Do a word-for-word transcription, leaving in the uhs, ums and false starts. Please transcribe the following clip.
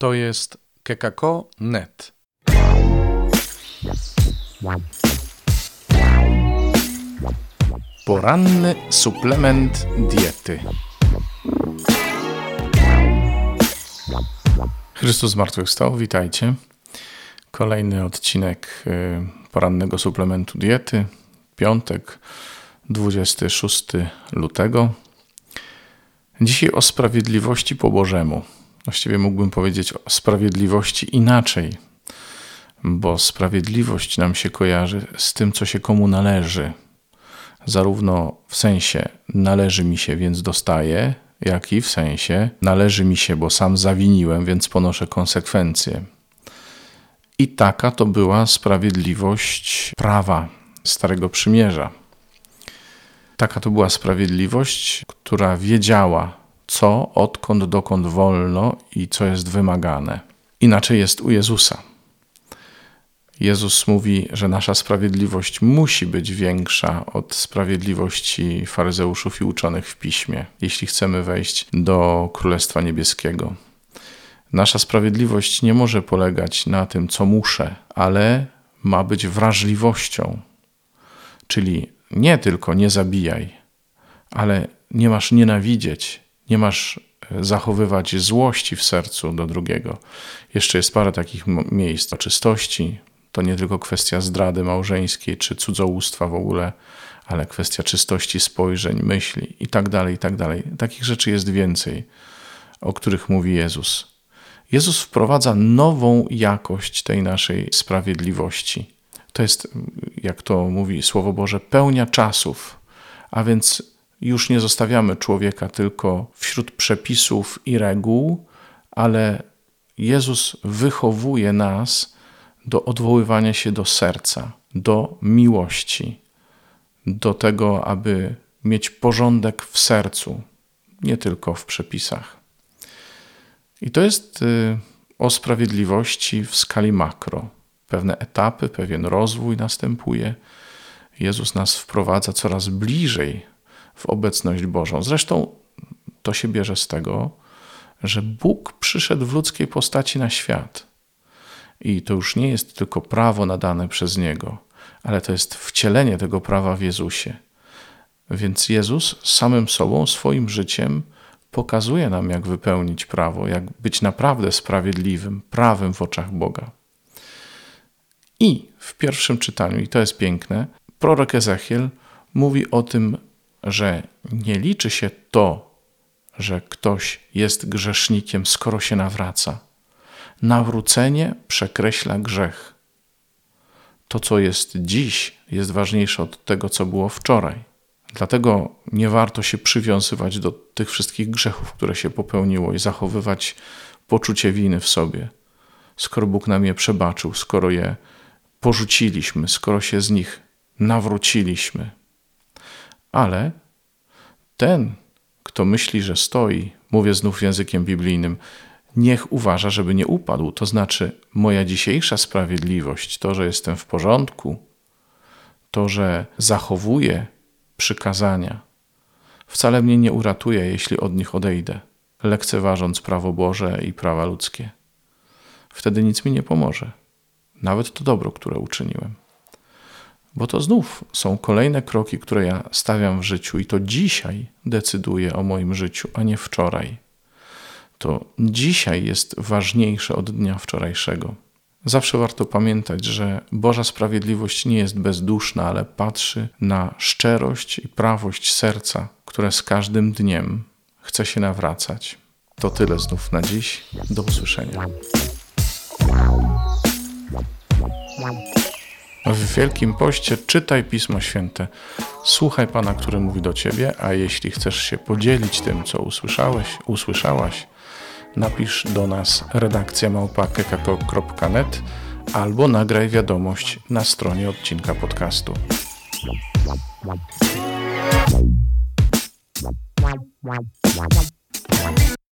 To jest K K K kropka net. Poranny suplement diety. Chrystus zmartwychwstał, witajcie. Kolejny odcinek porannego suplementu diety. Piątek, dwudziestego szóstego lutego. Dzisiaj o sprawiedliwości po Bożemu. Właściwie mógłbym powiedzieć o sprawiedliwości inaczej, bo sprawiedliwość nam się kojarzy z tym, co się komu należy. Zarówno w sensie należy mi się, więc dostaję, jak i w sensie należy mi się, bo sam zawiniłem, więc ponoszę konsekwencje. I taka to była sprawiedliwość prawa Starego Przymierza. Taka to była sprawiedliwość, która wiedziała, co, odkąd, dokąd wolno i co jest wymagane. Inaczej jest u Jezusa. Jezus mówi, że nasza sprawiedliwość musi być większa od sprawiedliwości faryzeuszów i uczonych w Piśmie, jeśli chcemy wejść do Królestwa Niebieskiego. Nasza sprawiedliwość nie może polegać na tym, co muszę, ale ma być wrażliwością. Czyli nie tylko nie zabijaj, ale nie masz nienawidzieć, nie masz zachowywać złości w sercu do drugiego. Jeszcze jest parę takich miejsc o czystości. To nie tylko kwestia zdrady małżeńskiej czy cudzołóstwa w ogóle, ale kwestia czystości spojrzeń, myśli i tak dalej, i tak dalej. Takich rzeczy jest więcej, o których mówi Jezus. Jezus wprowadza nową jakość tej naszej sprawiedliwości. To jest, jak to mówi Słowo Boże, pełnia czasów, a więc już nie zostawiamy człowieka tylko wśród przepisów i reguł, ale Jezus wychowuje nas do odwoływania się do serca, do miłości, do tego, aby mieć porządek w sercu, nie tylko w przepisach. I to jest o sprawiedliwości w skali makro. Pewne etapy, pewien rozwój następuje. Jezus nas wprowadza coraz bliżej w obecność Bożą. Zresztą to się bierze z tego, że Bóg przyszedł w ludzkiej postaci na świat. I to już nie jest tylko prawo nadane przez Niego, ale to jest wcielenie tego prawa w Jezusie. Więc Jezus samym sobą, swoim życiem pokazuje nam, jak wypełnić prawo, jak być naprawdę sprawiedliwym, prawym w oczach Boga. I w pierwszym czytaniu, i to jest piękne, prorok Ezechiel mówi o tym, że nie liczy się to, że ktoś jest grzesznikiem, skoro się nawraca. Nawrócenie przekreśla grzech. To, co jest dziś, jest ważniejsze od tego, co było wczoraj. Dlatego nie warto się przywiązywać do tych wszystkich grzechów, które się popełniło i zachowywać poczucie winy w sobie. Skoro Bóg nam je przebaczył, skoro je porzuciliśmy, skoro się z nich nawróciliśmy. Ale ten, kto myśli, że stoi, mówię znów językiem biblijnym, niech uważa, żeby nie upadł. To znaczy moja dzisiejsza sprawiedliwość, to, że jestem w porządku, to, że zachowuję przykazania, wcale mnie nie uratuje, jeśli od nich odejdę, lekceważąc prawo Boże i prawa ludzkie. Wtedy nic mi nie pomoże. Nawet to dobro, które uczyniłem. Bo to znów są kolejne kroki, które ja stawiam w życiu i to dzisiaj decyduje o moim życiu, a nie wczoraj. To dzisiaj jest ważniejsze od dnia wczorajszego. Zawsze warto pamiętać, że Boża sprawiedliwość nie jest bezduszna, ale patrzy na szczerość i prawość serca, które z każdym dniem chce się nawracać. To tyle znów na dziś. Do usłyszenia. W Wielkim Poście czytaj Pismo Święte, słuchaj Pana, który mówi do Ciebie, a jeśli chcesz się podzielić tym, co usłyszałeś, usłyszałaś, napisz do nas redakcja małpa k k k kropka net albo nagraj wiadomość na stronie odcinka podcastu.